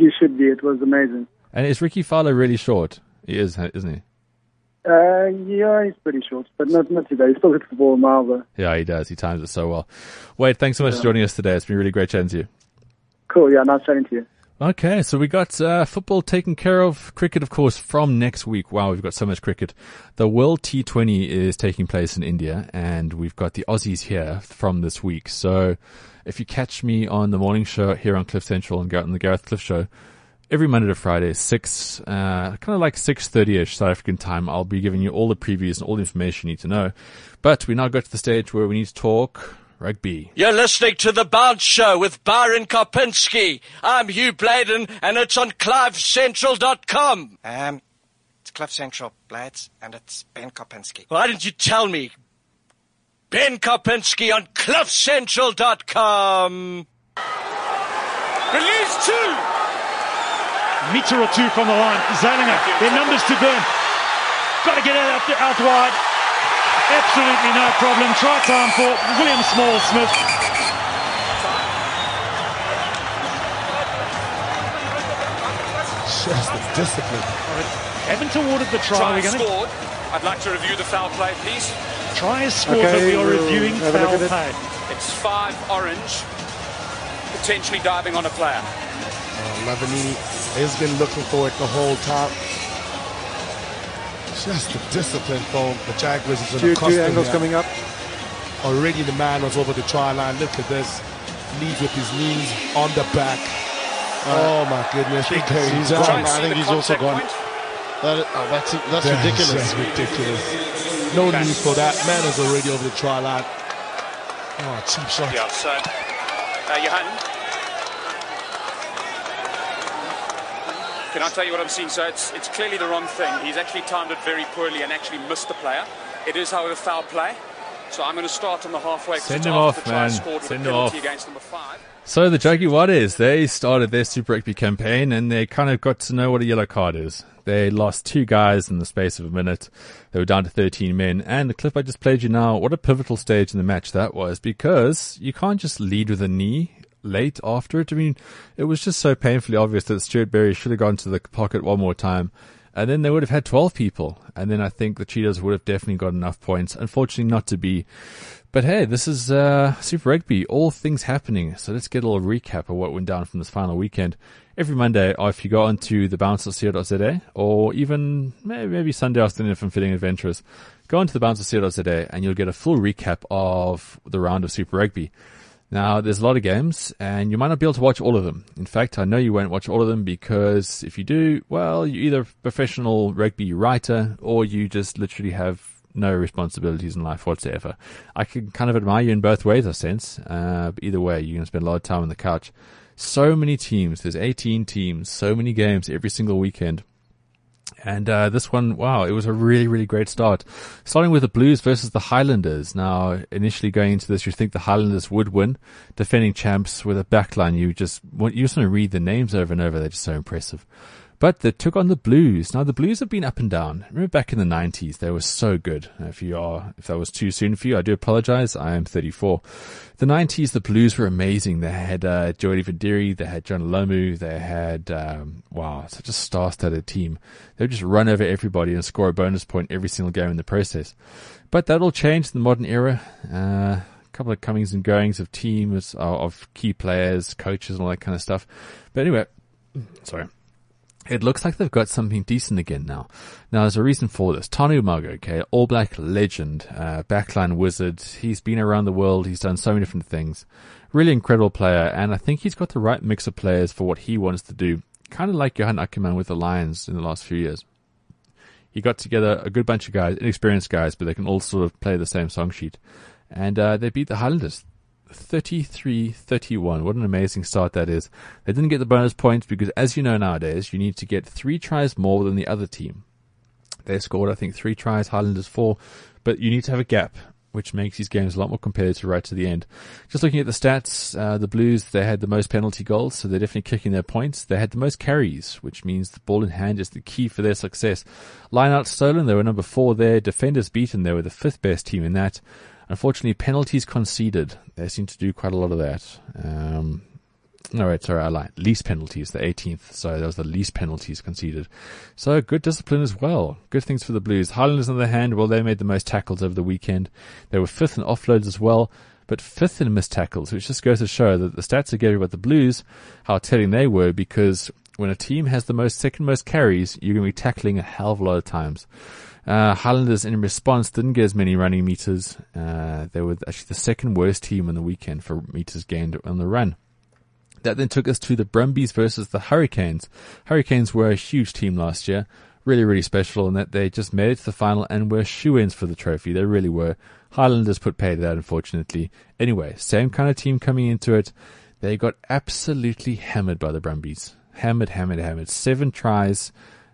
You should be. It was amazing. And is Ricky Fowler really short? He is, isn't he? Uh, yeah, he's pretty short, but not, not too bad. He still hits the ball a mile, though. Yeah, he does. He times it so well. Wade, thanks so much yeah. for joining us today. It's been really great chatting to you. Cool, yeah, nice chatting to you. Okay, so we got uh, football taken care of, cricket, of course, from next week. Wow, we've got so much cricket. The World T twenty is taking place in India, and we've got the Aussies here from this week. So if you catch me on the morning show here on Cliff Central and on the Gareth Cliff Show, every Monday to Friday, six, uh, kind of like six thirty-ish South African time, I'll be giving you all the previews and all the information you need to know. But we now go to the stage where we need to talk rugby. You're listening to The Bounce Show with Byron Kopinski. I'm Hugh Bladen, and it's on Clive Central dot com. Um, it's Cliff Central, Blades, and it's Ben Kopinski. Why didn't you tell me? Ben Kopinski on Cliff Central dot com. Release two. Meter or two from the line. Zalinger, their numbers to burn. Got to get it out, out wide. Absolutely no problem. Try time for William Small-Smith. Just the discipline. Evan awarded the try. Try scored. I'd like to review the foul play, please. Try is scored, okay, but we are we'll reviewing foul play. It. It's five orange, potentially diving on a player. Oh, Lavanini has been looking for it the whole time. Just the discipline from the Jaguars is an accustomed. Two angles coming up. Already the man was over the try line. Look at this. Leads with his knees on the back. Uh, oh my goodness. He's he's gone. I think he's also gone. That, oh, that's that's that ridiculous. That's ridiculous. No that's need for that. Man is already over the try line. Oh, cheap shot. Yeah, so, uh, Johan. Can I tell you what I'm seeing? So it's it's clearly the wrong thing. He's actually timed it very poorly and actually missed the player. It is, however, foul play. So I'm going to start on the halfway. Send him off, man. Send him off. So the Jaguares, what is, they started their Super Rugby campaign and they kind of got to know what a yellow card is. They lost two guys in the space of a minute. They were down to thirteen men. And the clip I just played you now, what a pivotal stage in the match that was, because you can't just lead with a knee late after it. I mean, it was just so painfully obvious that Stuart Berry should have gone to the pocket one more time. And then they would have had twelve people. And then I think the Cheetahs would have definitely got enough points. Unfortunately, not to be. But hey, this is uh, Super Rugby. All things happening. So let's get a little recap of what went down from this final weekend. Every Monday, or if you go onto the bouncer dot co dot za, or even maybe Sunday afternoon if I'm feeling adventurous, go onto the bouncer dot co dot za and you'll get a full recap of the round of Super Rugby. Now, there's a lot of games, and you might not be able to watch all of them. In fact, I know you won't watch all of them, because if you do, well, you're either a professional rugby writer or you just literally have no responsibilities in life whatsoever. I can kind of admire you in both ways, I sense. Uh, but either way, you're going to spend a lot of time on the couch. So many teams. There's eighteen teams. So many games every single weekend. And uh, this one, wow, it was a really, really great start. Starting with the Blues versus the Highlanders. Now, initially going into this, you'd think the Highlanders would win. Defending champs with a backline, you just want, you just want to read the names over and over. They're just so impressive. But they took on the Blues. Now, the Blues have been up and down. Remember back in the nineties, they were so good. If you are, if that was too soon for you, I do apologize. I am thirty-four. The nineties, the Blues were amazing. They had uh, Jody Vendiri. They had John Lomu. They had, um, wow, such a star-studded team. They would just run over everybody and score a bonus point every single game in the process. But that all changed in the modern era. Uh, couple of comings and goings of teams, of key players, coaches, and all that kind of stuff. But anyway, sorry. It looks like they've got something decent again now. Now, there's a reason for this. Tanu Umaga, okay, All Black legend, uh, backline wizard. He's been around the world. He's done so many different things. Really incredible player, and I think he's got the right mix of players for what he wants to do. Kind of like Johan Ackerman with the Lions in the last few years. He got together a good bunch of guys, inexperienced guys, but they can all sort of play the same song sheet. And uh, they beat the Highlanders thirty-three thirty-one. What an amazing start that is. They didn't get the bonus points because, as you know nowadays, you need to get three tries more than the other team. They scored, I think, three tries, Highlanders four, but you need to have a gap, which makes these games a lot more competitive right to the end. Just looking at the stats, uh, the Blues, they had the most penalty goals, so they're definitely kicking their points. They had the most carries, which means the ball in hand is the key for their success. Lineouts stolen, they were number four there. Defenders beaten, they were the fifth best team in that. Unfortunately, penalties conceded. They seem to do quite a lot of that. Um, all right, sorry, I lied. Least penalties, the eighteenth. So that was the least penalties conceded. So good discipline as well. Good things for the Blues. Highlanders, on the other hand, well, they made the most tackles over the weekend. They were fifth in offloads as well, but fifth in missed tackles, which just goes to show that the stats I gave you about the Blues, how telling they were, because when a team has the most second most carries, you're going to be tackling a hell of a lot of times. Uh, Highlanders, in response, didn't get as many running meters. Uh, they were actually the second worst team on the weekend for meters gained on the run. That then took us to the Brumbies versus the Hurricanes. Hurricanes were a huge team last year. Really, really special in that they just made it to the final and were shoo-ins for the trophy. They really were. Highlanders put pay to that, unfortunately. Anyway, same kind of team coming into it. They got absolutely hammered by the Brumbies. Hammered, hammered, hammered. Seven tries.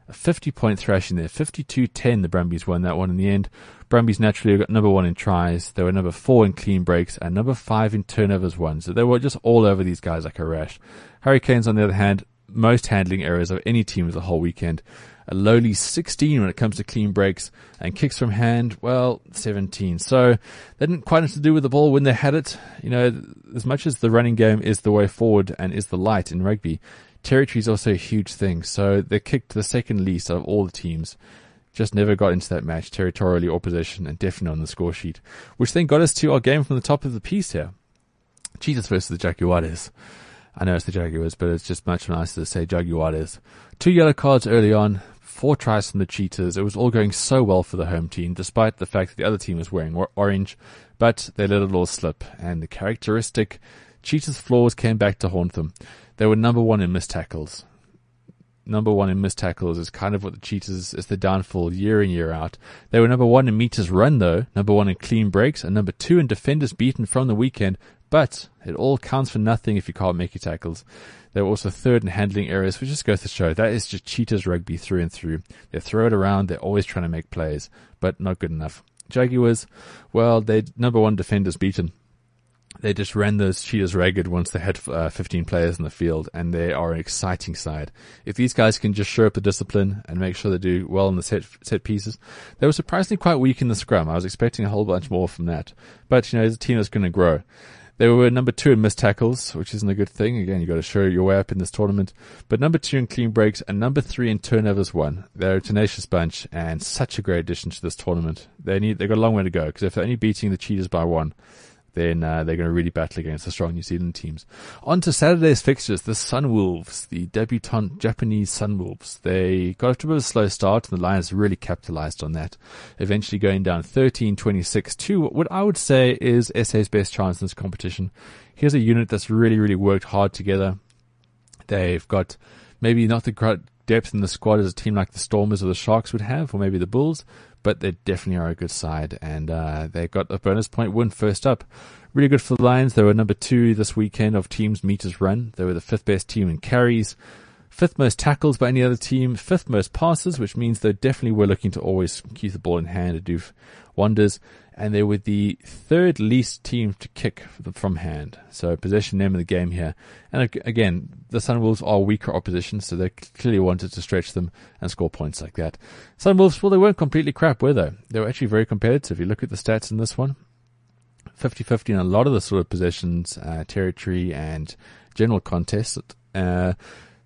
A fifty-point thrashing there. fifty-two ten, the Brumbies won that one in the end. Brumbies naturally got number one in tries. They were number four in clean breaks and number five in turnovers won. So they were just all over these guys like a rash. Hurricanes, on the other hand, most handling errors of any team of the whole weekend. A lowly sixteen when it comes to clean breaks, and kicks from hand, well, seventeen. So they didn't quite have to do with the ball when they had it. You know, as much as the running game is the way forward and is the light in rugby, territory is also a huge thing, so they kicked the second least of all the teams. Just never got into that match territorially or possession, and definitely on the score sheet, which then got us to our game from the top of the piece here. Cheetahs versus the Jaguares. I know it's the Jaguars, but it's just much nicer to say Jaguares. Two yellow cards early on, four tries from the Cheetahs. It was all going so well for the home team, despite the fact that the other team was wearing orange, but they let it all slip, and the characteristic Cheetahs' flaws came back to haunt them. They were number one in missed tackles. Number one in missed tackles is kind of what the Cheetahs is the downfall year in, year out. They were number one in meters run, though, number one in clean breaks, and number two in defenders beaten from the weekend. But it all counts for nothing if you can't make your tackles. They were also third in handling errors, which just goes to show that is just Cheetahs rugby through and through. They throw it around. They're always trying to make plays, but not good enough. Jaguars, well, they number one defenders beaten. They just ran those cheaters ragged once they had uh, fifteen players in the field, and they are an exciting side. If these guys can just show up the discipline and make sure they do well in the set set pieces, they were surprisingly quite weak in the scrum. I was expecting a whole bunch more from that. But, you know, as a team that's going to grow. They were number two in missed tackles, which isn't a good thing. Again, you got to show your way up in this tournament. But number two in clean breaks and number three in turnovers won. They're a tenacious bunch and such a great addition to this tournament. They need, they've got a long way to go, because if they're only beating the cheaters by one, then uh, they're going to really battle against the strong New Zealand teams. On to Saturday's fixtures, the Sunwolves, the debutant Japanese Sunwolves. They got a bit of a slow start, and the Lions really capitalized on that, eventually going down thirteen twenty-six to what I would say is S A's best chance in this competition. Here's a unit that's really, really worked hard together. They've got maybe not the great depth in the squad as a team like the Stormers or the Sharks would have, or maybe the Bulls, but they definitely are a good side, and uh, they got a bonus point win first up. Really good for the Lions. They were number two this weekend of teams meters run. They were the fifth best team in carries, fifth most tackles by any other team, fifth most passes, which means they definitely were looking to always keep the ball in hand and do wonders. And they were the third least team to kick from hand. So possession name of the game here. And again, the Sunwolves are weaker opposition, so they clearly wanted to stretch them and score points like that. Sunwolves, well, they weren't completely crap, were they? They were actually very competitive. If you look at the stats in this one, fifty fifty in a lot of the sort of possessions, uh, territory, and general contest. Uh,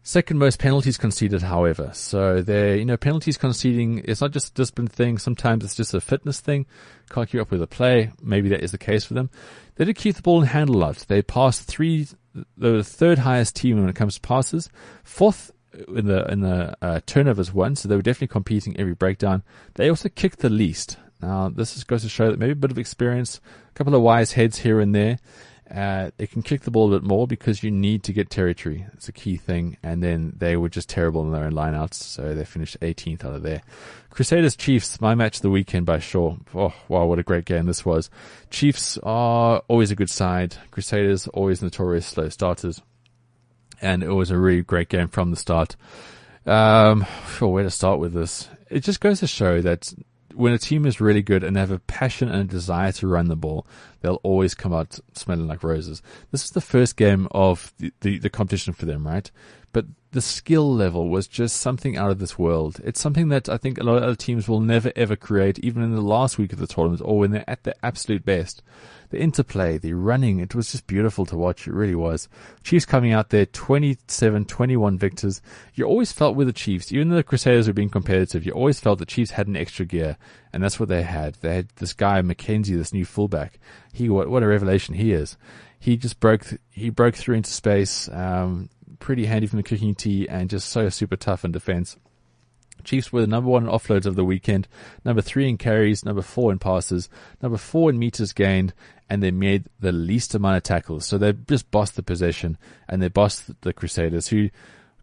Second most penalties conceded, however. So they, you know, penalties conceding, it's not just a discipline thing. Sometimes it's just a fitness thing. Can't keep up with a play. Maybe that is the case for them. They did keep the ball in hand a lot. They passed three, they were the third highest team when it comes to passes. Fourth in the, in the, uh, turnovers won. So they were definitely competing every breakdown. They also kicked the least. Now, this just goes to show that maybe a bit of experience, a couple of wise heads here and there. Uh, they can kick the ball a bit more because you need to get territory. It's a key thing. And then they were just terrible in their own lineouts, so they finished eighteenth out of there. Crusaders Chiefs, my match of the weekend by Shaw. Oh, wow, what a great game this was. Chiefs are always a good side. Crusaders, always notorious slow starters. And it was a really great game from the start. Um, sure, where to start with this? It just goes to show that when a team is really good and they have a passion and a desire to run the ball, they'll always come out smelling like roses. This is the first game of the, the, the competition for them, right? But the skill level was just something out of this world. It's something that I think a lot of other teams will never, ever create, even in the last week of the tournament or when they're at their absolute best. The interplay, the running, it was just beautiful to watch. It really was. Chiefs coming out there, twenty-seven twenty-one victors. You always felt with the Chiefs, even though the Crusaders were being competitive, you always felt the Chiefs had an extra gear, and that's what they had. They had this guy, McKenzie, this new fullback. He, what, what a revelation he is. He just broke, th- he broke through into space, um, pretty handy from the kicking tee, and just so super tough in defense. Chiefs were the number one in offloads of the weekend, number three in carries, number four in passes, number four in meters gained, and they made the least amount of tackles. So they just bossed the possession, and they bossed the Crusaders, who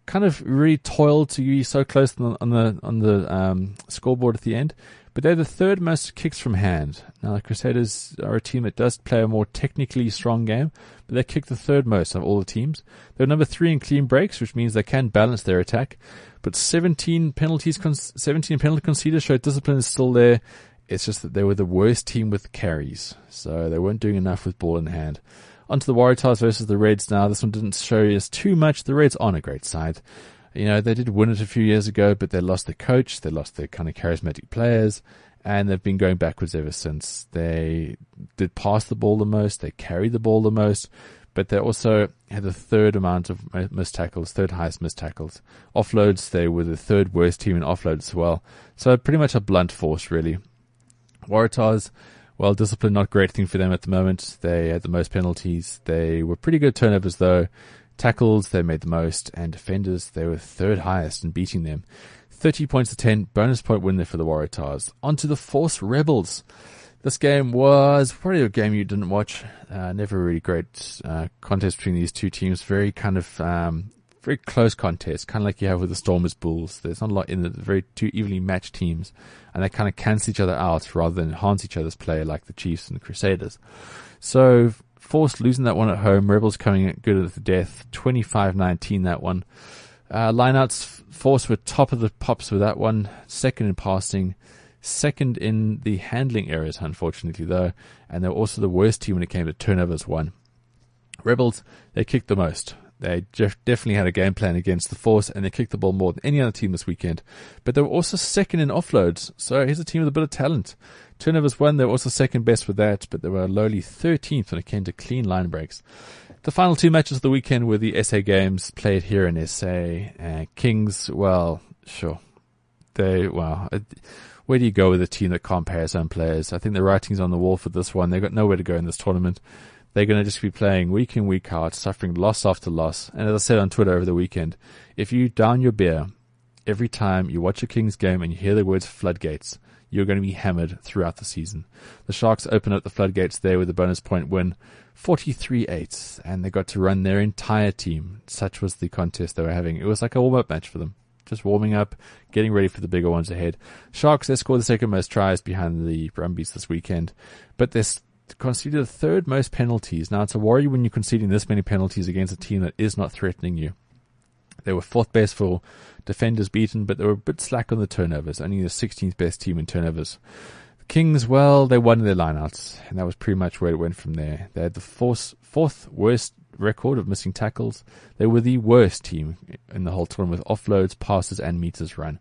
kind of really toiled to be so close on the on the, on the um, scoreboard at the end. But they're the third most kicks from hand. Now, the Crusaders are a team that does play a more technically strong game, but they kick the third most of all the teams. They're number three in clean breaks, which means they can balance their attack. But seventeen penalties, seventeen penalty conceders show discipline is still there. It's just that they were the worst team with carries, so they weren't doing enough with ball in hand. Onto the Waratahs versus the Reds now. This one didn't show us too much. The Reds aren't a great side. You know, they did win it a few years ago, but they lost their coach. They lost their kind of charismatic players, and they've been going backwards ever since. They did pass the ball the most. They carried the ball the most, but they also had the third amount of missed tackles, third highest missed tackles. Offloads, they were the third worst team in offloads as well. So pretty much a blunt force, really. Waratahs, well, discipline, not a great thing for them at the moment. They had the most penalties. They were pretty good turnovers, though. Tackles, they made the most, and defenders, they were third highest in beating them. thirty points to ten, bonus point win there for the Waratahs. On to the Force Rebels. This game was probably a game you didn't watch. Uh, never a really great uh, contest between these two teams. Very kind of, um, very close contest, kind of like you have with the Stormers Bulls. There's not a lot in the very two evenly matched teams, and they kind of cancel each other out rather than enhance each other's play like the Chiefs and the Crusaders. So Force losing that one at home. Rebels coming at good at the death. twenty-five nineteen that one. Uh, lineouts, Force were top of the pops with that one. Second in passing. second in the handling areas, unfortunately, though, and they were also the worst team when it came to turnovers won. Rebels, they kicked the most. They definitely had a game plan against the Force, and they kicked the ball more than any other team this weekend. But they were also second in offloads, so here's a team with a bit of talent. Turnovers won, they were also second best with that, but they were lowly thirteenth when it came to clean line breaks. The final two matches of the weekend were the S A games played here in S A. Uh, Kings, well, sure. They, well, where do you go with a team that can't pay its own players? I think the writing's on the wall for this one. They've got nowhere to go in this tournament. They're going to just be playing week in, week out, suffering loss after loss. And as I said on Twitter over the weekend, if you down your beer every time you watch a Kings game and you hear the words floodgates, you're going to be hammered throughout the season. The Sharks open up the floodgates there with a bonus point win, forty-three eight, and they got to run their entire team. Such was the contest they were having. It was like a warm-up match for them. Just warming up, getting ready for the bigger ones ahead. Sharks, they scored the second most tries behind the Brumbies this weekend, but they're conceded the third most penalties. Now, it's a worry when you're conceding this many penalties against a team that is not threatening you. They were fourth best for defenders beaten, but they were a bit slack on the turnovers, only the sixteenth best team in turnovers. The Kings, well, they won their lineouts, and that was pretty much where it went from there. They had the fourth, fourth worst record of missing tackles. They were the worst team in the whole tournament with offloads, passes, and meters run.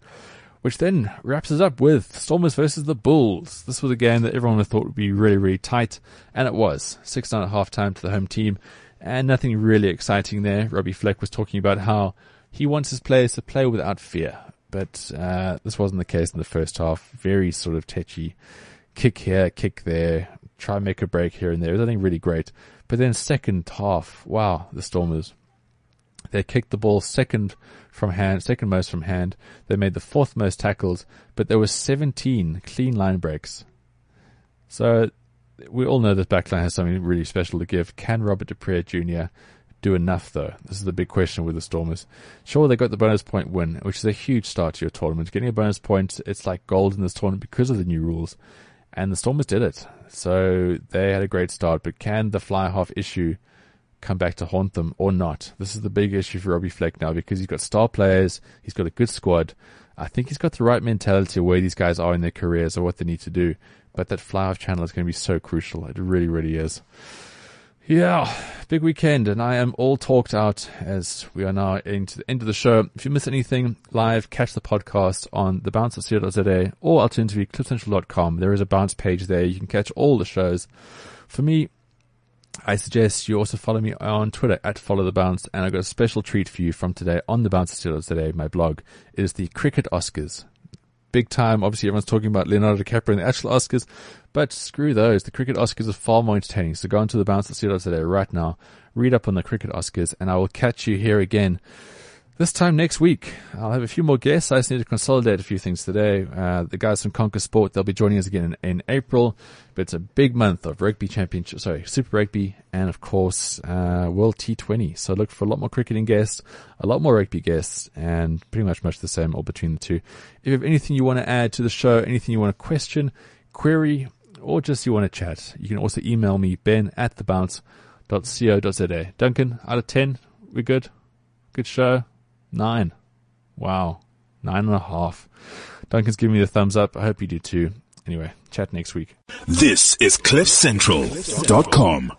Which then wraps us up with Stormers versus the Bulls. This was a game that everyone thought would be really, really tight, and it was. six nine at halftime to the home team, and nothing really exciting there. Robbie Fleck was talking about how he wants his players to play without fear, but uh, this wasn't the case in the first half. Very sort of tetchy. Kick here, kick there, try and make a break here and there. It was nothing really great. But then second half, wow, the Stormers. They kicked the ball second from hand, second most from hand. They made the fourth most tackles, but there were seventeen clean line breaks. So we all know this backline has something really special to give. Can Robert Dupree Junior do enough, though? This is the big question with the Stormers. Sure, they got the bonus point win, which is a huge start to your tournament. Getting a bonus point, it's like gold in this tournament because of the new rules. And the Stormers did it. So they had a great start, but can the fly-half issue come back to haunt them or not? This is the big issue for Robbie Fleck now, because he's got star players, he's got a good squad. I think he's got the right mentality of where these guys are in their careers or what they need to do, but that fly-off channel is going to be so crucial. It really, really is. Yeah, big weekend, and I am all talked out as we are now into the end of the show. If you miss anything live, catch the podcast on the bounce dot co dot za or alternatively cliff central dot com. There is a bounce page there. You can catch all the shows. For me, I suggest you also follow me on Twitter at Follow the Bounce, and I've got a special treat for you from today on the Bounce today. My blog is the Cricket Oscars. Big time. Obviously, everyone's talking about Leonardo DiCaprio and the actual Oscars, but screw those. The Cricket Oscars are far more entertaining. So go onto the Bounce today right now, read up on the Cricket Oscars, and I will catch you here again. This time next week, I'll have a few more guests. I just need to consolidate a few things today. Uh, the guys from Conquer Sport, they'll be joining us again in, in April. But it's a big month of rugby championship, sorry, Super Rugby, and of course, uh, World T twenty. So look for a lot more cricketing guests, a lot more rugby guests, and pretty much much the same all between the two. If you have anything you want to add to the show, anything you want to question, query, or just you want to chat, you can also email me, ben at the bounce dot co dot za. Duncan, out of ten, we're good. Good show. Nine. Wow. Nine and a half. Duncan's giving me the thumbs up. I hope you do too. Anyway, chat next week. This is cliff central dot com.